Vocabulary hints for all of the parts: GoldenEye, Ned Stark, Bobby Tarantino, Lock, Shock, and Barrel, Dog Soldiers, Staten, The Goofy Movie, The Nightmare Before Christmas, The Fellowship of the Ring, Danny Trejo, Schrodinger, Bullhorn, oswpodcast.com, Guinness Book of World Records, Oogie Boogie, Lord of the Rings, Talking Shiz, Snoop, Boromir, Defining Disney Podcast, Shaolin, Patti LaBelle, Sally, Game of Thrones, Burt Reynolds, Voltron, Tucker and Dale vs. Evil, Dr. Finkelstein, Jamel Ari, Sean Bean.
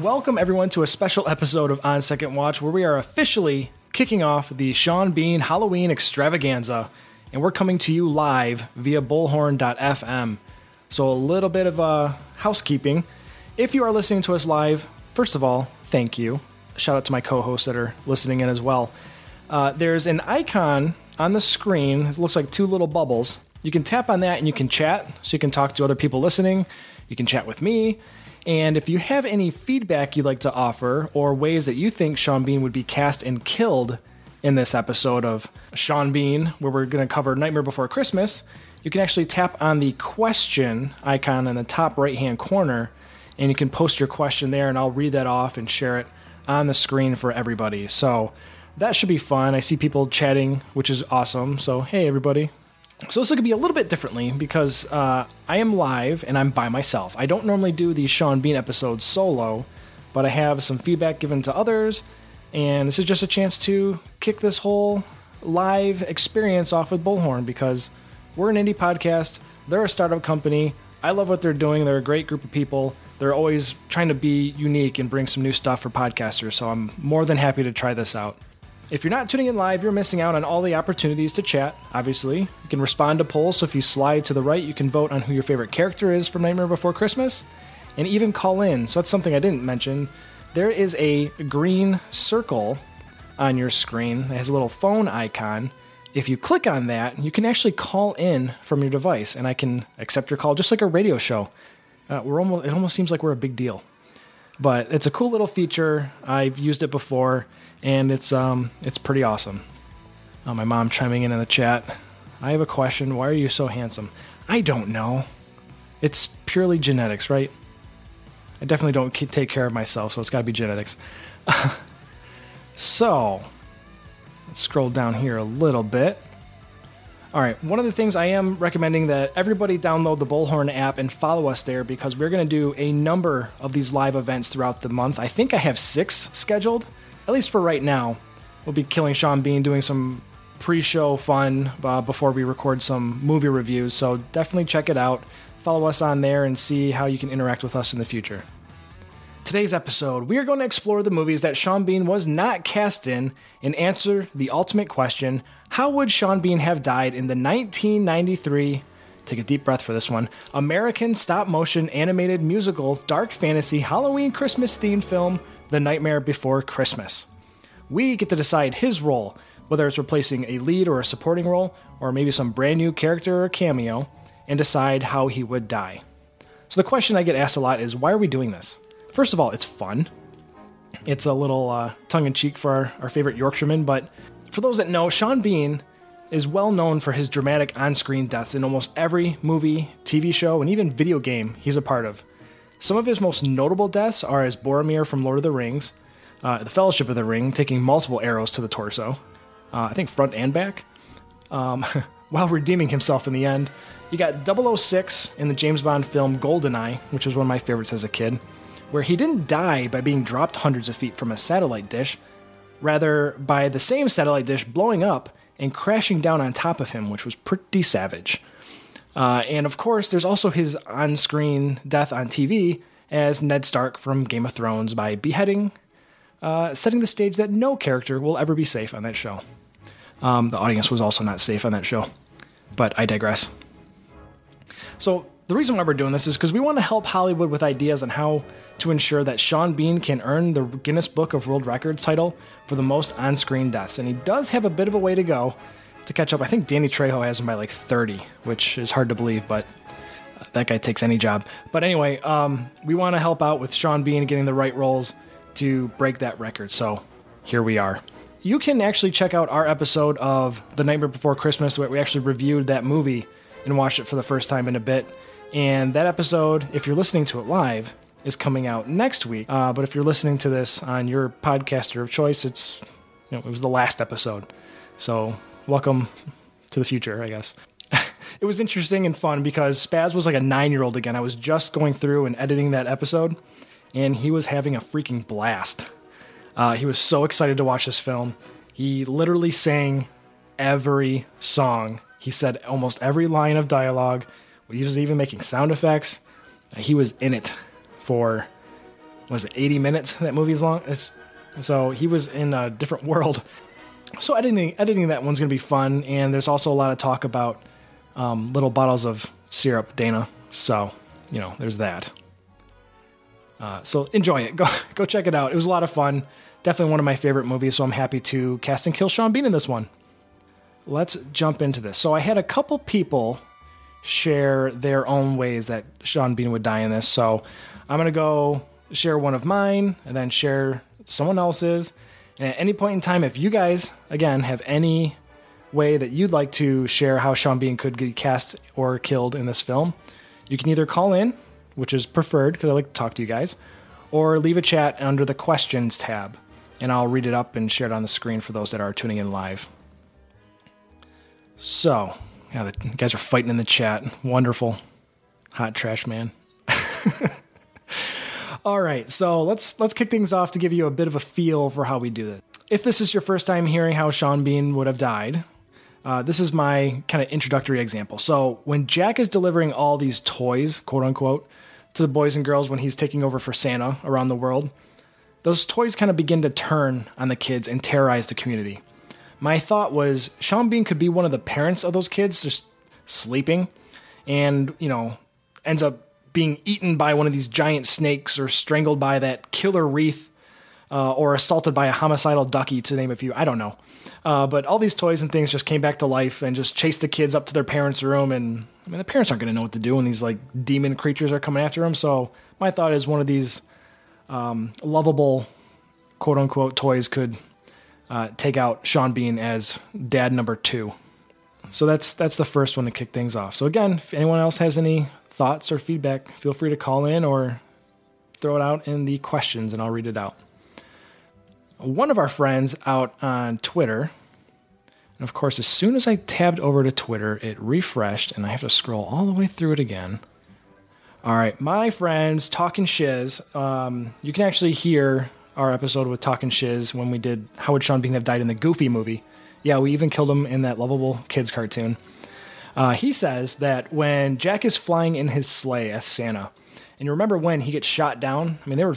Welcome, everyone, to a special episode of On Second Watch, where we are officially kicking off the Sean Bean Halloween extravaganza, and we're coming to you live via bullhorn.fm. So a little bit of housekeeping. If you are listening to us live, first of all, thank you. Shout out to my co-hosts that are listening in as well. There's an icon on the screen. It looks like two little bubbles. You can tap on that and you can chat, so you can talk to other people listening. You can chat with me. And if you have any feedback you'd like to offer or ways that you think Sean Bean would be cast and killed in this episode of Sean Bean, where we're going to cover Nightmare Before Christmas, you can actually tap on the question icon in the top right-hand corner, and you can post your question there, and I'll read that off and share it on the screen for everybody. So that should be fun. I see people chatting, which is awesome. So hey, everybody. So this is going to be a little bit differently because I am live and I'm by myself. I don't normally do the Sean Bean episodes solo, but I have some feedback given to others, and this is just a chance to kick this whole live experience off with Bullhorn because we're an indie podcast. They're a startup company. I love what they're doing. They're a great group of people. They're always trying to be unique and bring some new stuff for podcasters, so I'm more than happy to try this out. If you're not tuning in live, you're missing out on all the opportunities to chat, obviously. You can respond to polls, so if you slide to the right, you can vote on who your favorite character is from Nightmare Before Christmas, and even call in. So that's something I didn't mention. There is a green circle on your screen that has a little phone icon. If you click on that, you can actually call in from your device, and I can accept your call just like a radio show. It almost seems like we're a big deal. But it's a cool little feature. I've used it before, and it's pretty awesome. My mom chiming in the chat. I have a question. Why are you so handsome? I don't know. It's purely genetics, right? I definitely don't take care of myself, so it's got to be genetics. So, let's scroll down here a little bit. All right, one of the things I am recommending that everybody download the Bullhorn app and follow us there because we're going to do a number of these live events throughout the month. I think I have 6 scheduled, at least for right now. We'll be killing Sean Bean, doing some pre-show fun before we record some movie reviews. So definitely check it out. Follow us on there and see how you can interact with us in the future. Today's episode, we are going to explore the movies that Sean Bean was not cast in and answer the ultimate question, how would Sean Bean have died in the 1993, take a deep breath for this one, American stop-motion animated musical dark fantasy Halloween Christmas-themed film, The Nightmare Before Christmas? We get to decide his role, whether it's replacing a lead or a supporting role, or maybe some brand new character or cameo, and decide how he would die. So the question I get asked a lot is, why are we doing this? First of all, it's fun. It's a little tongue-in-cheek for our favorite Yorkshireman, but for those that know, Sean Bean is well known for his dramatic on-screen deaths in almost every movie, TV show, and even video game he's a part of. Some of his most notable deaths are as Boromir from Lord of the Rings, The Fellowship of the Ring, taking multiple arrows to the torso, I think front and back, while redeeming himself in the end. You got 006 in the James Bond film GoldenEye, which was one of my favorites as a kid, where he didn't die by being dropped hundreds of feet from a satellite dish, rather by the same satellite dish blowing up and crashing down on top of him, which was pretty savage. And of course, there's also his on-screen death on TV as Ned Stark from Game of Thrones by beheading, setting the stage that no character will ever be safe on that show. The audience was also not safe on that show, but I digress. So the reason why we're doing this is because we want to help Hollywood with ideas on how to ensure that Sean Bean can earn the Guinness Book of World Records title for the most on-screen deaths. And he does have a bit of a way to go to catch up. I think Danny Trejo has him by like 30, which is hard to believe, but that guy takes any job. But anyway, we want to help out with Sean Bean getting the right roles to break that record. So here we are. You can actually check out our episode of The Nightmare Before Christmas, where we actually reviewed that movie and watched it for the first time in a bit. And that episode, if you're listening to it live, is coming out next week. But if you're listening to this on your podcaster of choice, it's, you know, it was the last episode. So welcome to the future, I guess. It was interesting and fun because Spaz was like a 9-year-old again. I was just going through and editing that episode, and he was having a freaking blast. He was so excited to watch this film. He literally sang every song. He said almost every line of dialogue. He was even making sound effects. He was in it for, what is it, 80 minutes? That movie's long. So he was in a different world. So editing that one's going to be fun. And there's also a lot of talk about little bottles of syrup, Dana. So, you know, there's that. So enjoy it. Go check it out. It was a lot of fun. Definitely one of my favorite movies, so I'm happy to cast and kill Sean Bean in this one. Let's jump into this. So I had a couple people share their own ways that Sean Bean would die in this. So I'm going to go share one of mine and then share someone else's. And at any point in time, if you guys, again, have any way that you'd like to share how Sean Bean could get cast or killed in this film, you can either call in, which is preferred because I like to talk to you guys, or leave a chat under the questions tab, and I'll read it up and share it on the screen for those that are tuning in live. So, yeah, the guys are fighting in the chat. Wonderful. Hot trash man. All right, so let's kick things off to give you a bit of a feel for how we do this. If this is your first time hearing how Sean Bean would have died, this is my kind of introductory example. So when Jack is delivering all these toys, quote unquote, to the boys and girls when he's taking over for Santa around the world, those toys kind of begin to turn on the kids and terrorize the community. My thought was Sean Bean could be one of the parents of those kids just sleeping and, you know, ends up being eaten by one of these giant snakes or strangled by that killer wreath or assaulted by a homicidal ducky, to name a few. I don't know. But all these toys and things just came back to life and just chased the kids up to their parents' room. And I mean, the parents aren't going to know what to do when these like demon creatures are coming after them. So my thought is one of these lovable, quote unquote, toys could take out Sean Bean as dad number 2. So that's the first one to kick things off. So again, if anyone else has any thoughts or feedback, feel free to call in or throw it out in the questions and I'll read it out. One of our friends out on Twitter, and of course, as soon as I tabbed over to Twitter, it refreshed and I have to scroll all the way through it again. All right, my friends, Talking Shiz. You can actually hear our episode with Talking Shiz when we did How Would Sean Bean Have Died in the Goofy Movie. Yeah, we even killed him in that lovable kids cartoon. He says that when Jack is flying in his sleigh as Santa, and you remember when he gets shot down? I mean, there were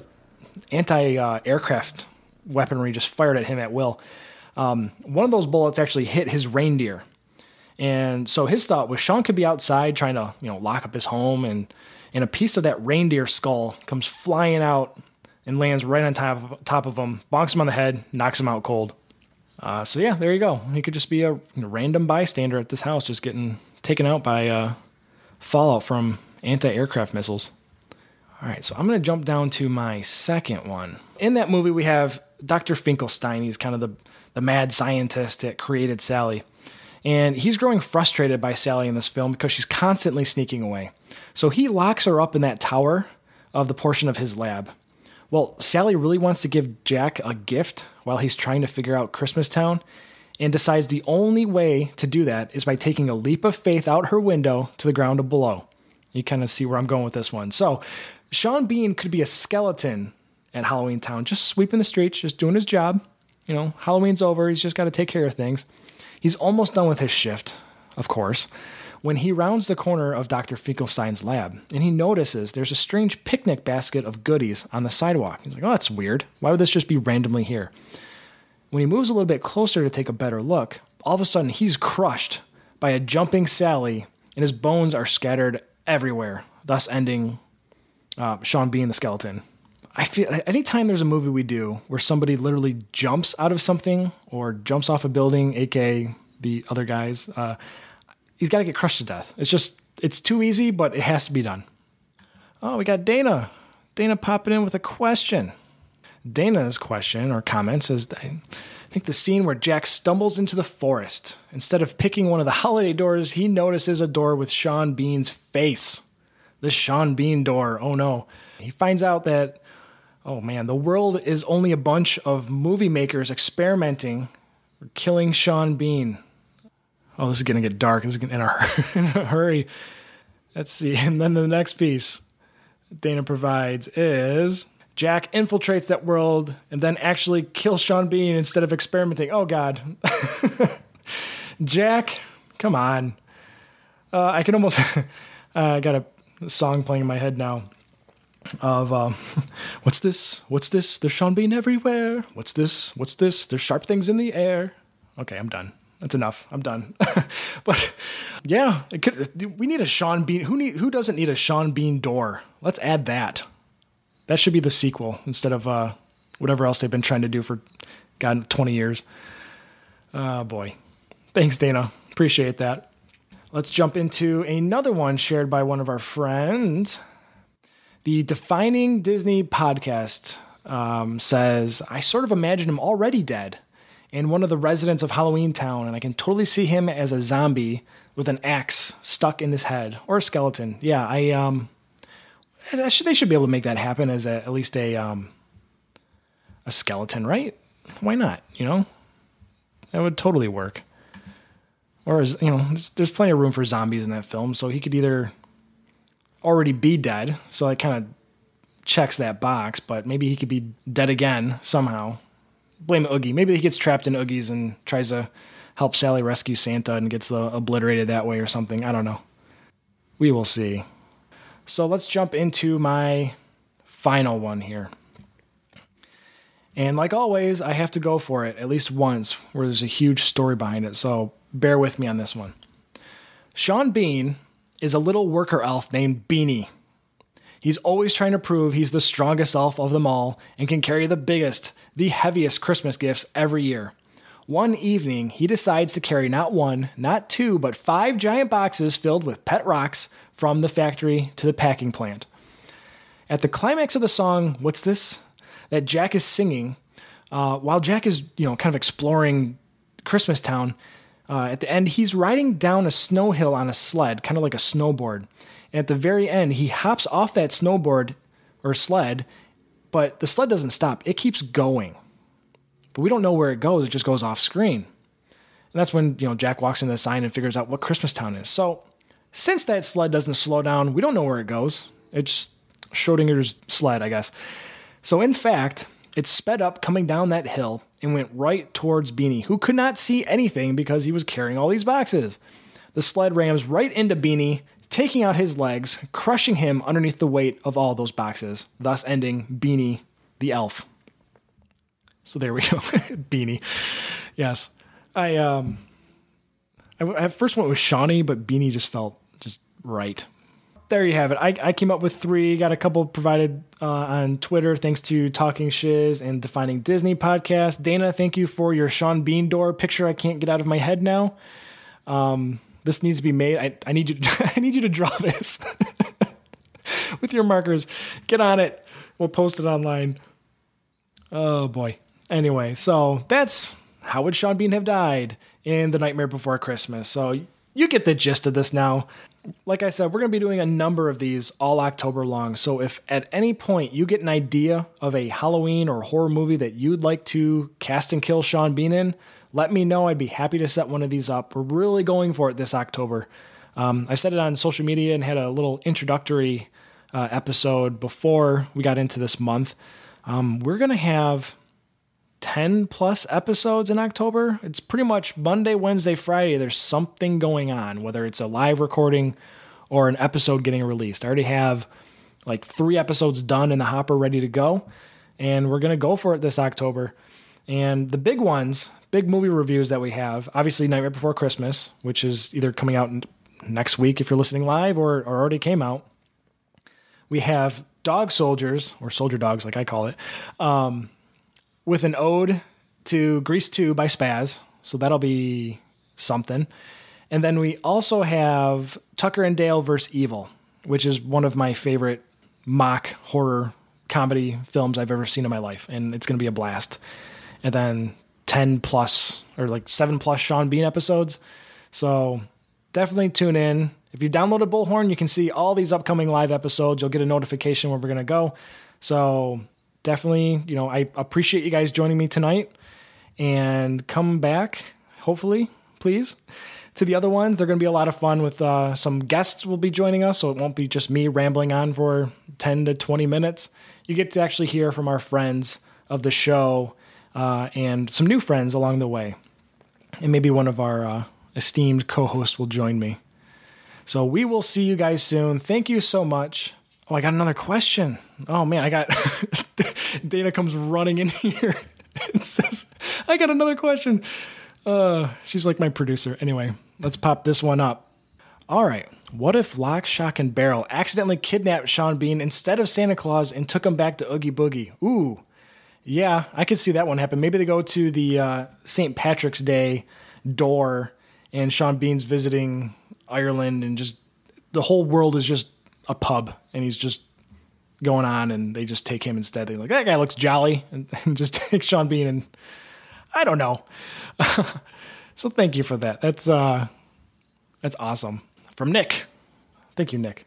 anti-aircraft weaponry just fired at him at will. One of those bullets actually hit his reindeer. And so his thought was Sean could be outside trying to, you know, lock up his home, and a piece of that reindeer skull comes flying out and lands right on top of him, bonks him on the head, knocks him out cold. So yeah, there you go. He could just be a random bystander at this house just getting taken out by fallout from anti-aircraft missiles. All right, so I'm going to jump down to my second one. In that movie, we have Dr. Finkelstein. He's kind of the mad scientist that created Sally. And he's growing frustrated by Sally in this film because she's constantly sneaking away. So he locks her up in that tower of the portion of his lab. Well, Sally really wants to give Jack a gift while he's trying to figure out Christmas Town, and decides the only way to do that is by taking a leap of faith out her window to the ground below. You kind of see where I'm going with this one. So Sean Bean could be a skeleton at Halloween Town, just sweeping the streets, just doing his job. You know, Halloween's over. He's just got to take care of things. He's almost done with his shift, of course, when he rounds the corner of Dr. Finkelstein's lab, and he notices there's a strange picnic basket of goodies on the sidewalk. He's like, oh, that's weird. Why would this just be randomly here? When he moves a little bit closer to take a better look, all of a sudden he's crushed by a jumping Sally, and his bones are scattered everywhere, thus ending Sean Bean the skeleton. I feel anytime there's a movie we do where somebody literally jumps out of something or jumps off a building, aka the other guys, he's got to get crushed to death. It's too easy, but it has to be done. Oh, we got Dana. Dana popping in with a question. Dana's question or comment says, I think the scene where Jack stumbles into the forest. Instead of picking one of the holiday doors, he notices a door with Sean Bean's face. The Sean Bean door. Oh no. He finds out that, oh man, the world is only a bunch of movie makers experimenting, killing Sean Bean. Oh, this is going to get dark. This is in a hurry. Let's see. And then the next piece Dana provides is Jack infiltrates that world and then actually kills Sean Bean instead of experimenting. Oh, God. Jack, come on. I can almost... I got a song playing in my head now of what's this? What's this? There's Sean Bean everywhere. What's this? What's this? There's sharp things in the air. Okay, I'm done. That's enough. I'm done. But yeah, we need a Sean Bean. Who doesn't need a Sean Bean door? Let's add that. That should be the sequel instead of whatever else they've been trying to do for, God, 20 years. Oh, boy. Thanks, Dana. Appreciate that. Let's jump into another one shared by one of our friends. The Defining Disney Podcast says, I sort of imagine him already dead and one of the residents of Halloween Town, and I can totally see him as a zombie with an axe stuck in his head or a skeleton. Yeah, they should be able to make that happen as at least a skeleton, right? Why not? You know, that would totally work. Or, as you know, there's plenty of room for zombies in that film, so he could either already be dead, so that kind of checks that box, but maybe he could be dead again somehow. Blame Oogie. Maybe he gets trapped in Oogie's and tries to help Sally rescue Santa and gets obliterated that way or something. I don't know. We will see. So let's jump into my final one here. And like always, I have to go for it at least once where there's a huge story behind it. So bear with me on this one. Sean Bean is a little worker elf named Beanie. He's always trying to prove he's the strongest elf of them all and can carry the biggest, the heaviest Christmas gifts every year. One evening, he decides to carry not one, not two, but 5 giant boxes filled with pet rocks from the factory to the packing plant. At the climax of the song, What's This?, that Jack is singing, while Jack is, kind of exploring Christmas Town, at the end, he's riding down a snow hill on a sled, kind of like a snowboard. And at the very end, he hops off that snowboard or sled, but the sled doesn't stop. It keeps going. But we don't know where it goes. It just goes off screen. And that's when, Jack walks into the sign and figures out what Christmas Town is. So since that sled doesn't slow down, we don't know where it goes. It's Schrodinger's sled, I guess. So in fact, it sped up coming down that hill and went right towards Beanie, who could not see anything because he was carrying all these boxes. The sled rams right into Beanie, taking out his legs, crushing him underneath the weight of all those boxes, thus ending Beanie the elf. So there we go. Beanie. Yes. I first went with Shawnee, but Beanie just felt just right. There you have it. I came up with 3, got a couple provided on Twitter. Thanks to Talking Shiz and Defining Disney Podcast. Dana, thank you for your Sean Bean door picture. I can't get out of my head now. This needs to be made. I need you. I need you to draw this with your markers. Get on it. We'll post it online. Oh boy. Anyway, so that's how would Sean Bean have died in The Nightmare Before Christmas. So you get the gist of this now. Like I said, we're going to be doing a number of these all October long. So if at any point you get an idea of a Halloween or horror movie that you'd like to cast and kill Sean Bean in, let me know. I'd be happy to set one of these up. We're really going for it this October. I said it on social media and had a little introductory episode before we got into this month. We're going to have 10 plus episodes in October. It's pretty much Monday, Wednesday, Friday. There's something going on, whether it's a live recording or an episode getting released. I already have 3 episodes done in the hopper ready to go, and we're going to go for it this October. And the big ones, big movie reviews that we have, obviously Nightmare Before Christmas, which is either coming out next week if you're listening live or already came out. We have Dog Soldiers, or Soldier Dogs like I call it, with an ode to Grease 2 by Spaz. So that'll be something. And then we also have Tucker and Dale vs. Evil, which is one of my favorite mock horror comedy films I've ever seen in my life. And it's going to be a blast. And then 10 plus or 7 plus Sean Bean episodes. So definitely tune in. If you downloaded Bullhorn, you can see all these upcoming live episodes. You'll get a notification when we're going to go. So definitely, you know, I appreciate you guys joining me tonight. And come back, hopefully, please, to the other ones. They're going to be a lot of fun with some guests will be joining us, so it won't be just me rambling on for 10 to 20 minutes. You get to actually hear from our friends of the show and some new friends along the way. And maybe one of our esteemed co-hosts will join me. So we will see you guys soon. Thank you so much. Oh, I got another question. Oh, man, I got... Dana comes running in here and says, I got another question. She's like my producer. Anyway, let's pop this one up. All right. What if Lock, Shock, and Barrel accidentally kidnapped Sean Bean instead of Santa Claus and took him back to Oogie Boogie? Ooh, yeah, I could see that one happen. Maybe they go to the St. Patrick's Day door and Sean Bean's visiting Ireland and just the whole world is just a pub and he's just going on and they just take him instead. They're like, that guy looks jolly, and just take Sean Bean and... I don't know. So thank you for that. That's awesome. From Nick. Thank you, Nick.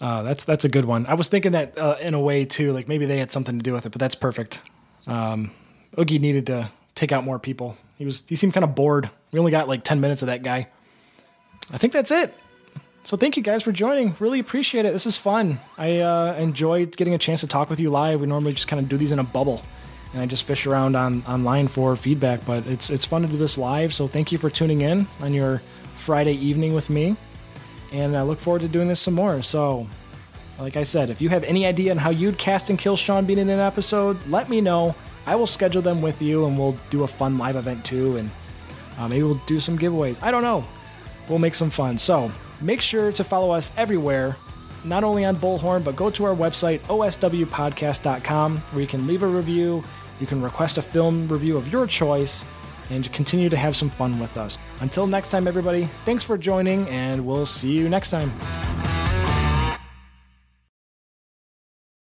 That's a good one. I was thinking that in a way too, like maybe they had something to do with it, but that's perfect. Oogie needed to take out more people. He seemed kind of bored. We only got like 10 minutes of that guy. I think that's it. So thank you guys for joining. Really appreciate it. This is fun. I enjoyed getting a chance to talk with you live. We normally just kind of do these in a bubble. And I just fish around online for feedback, but it's fun to do this live. So thank you for tuning in on your Friday evening with me. And I look forward to doing this some more. So, like I said, if you have any idea on how you'd cast and kill Sean Bean in an episode, let me know. I will schedule them with you, and we'll do a fun live event too. And maybe we'll do some giveaways. I don't know. We'll make some fun. So make sure to follow us everywhere. Not only on Bullhorn, but go to our website, oswpodcast.com, where you can leave a review, you can request a film review of your choice, and continue to have some fun with us. Until next time, everybody, thanks for joining, and we'll see you next time.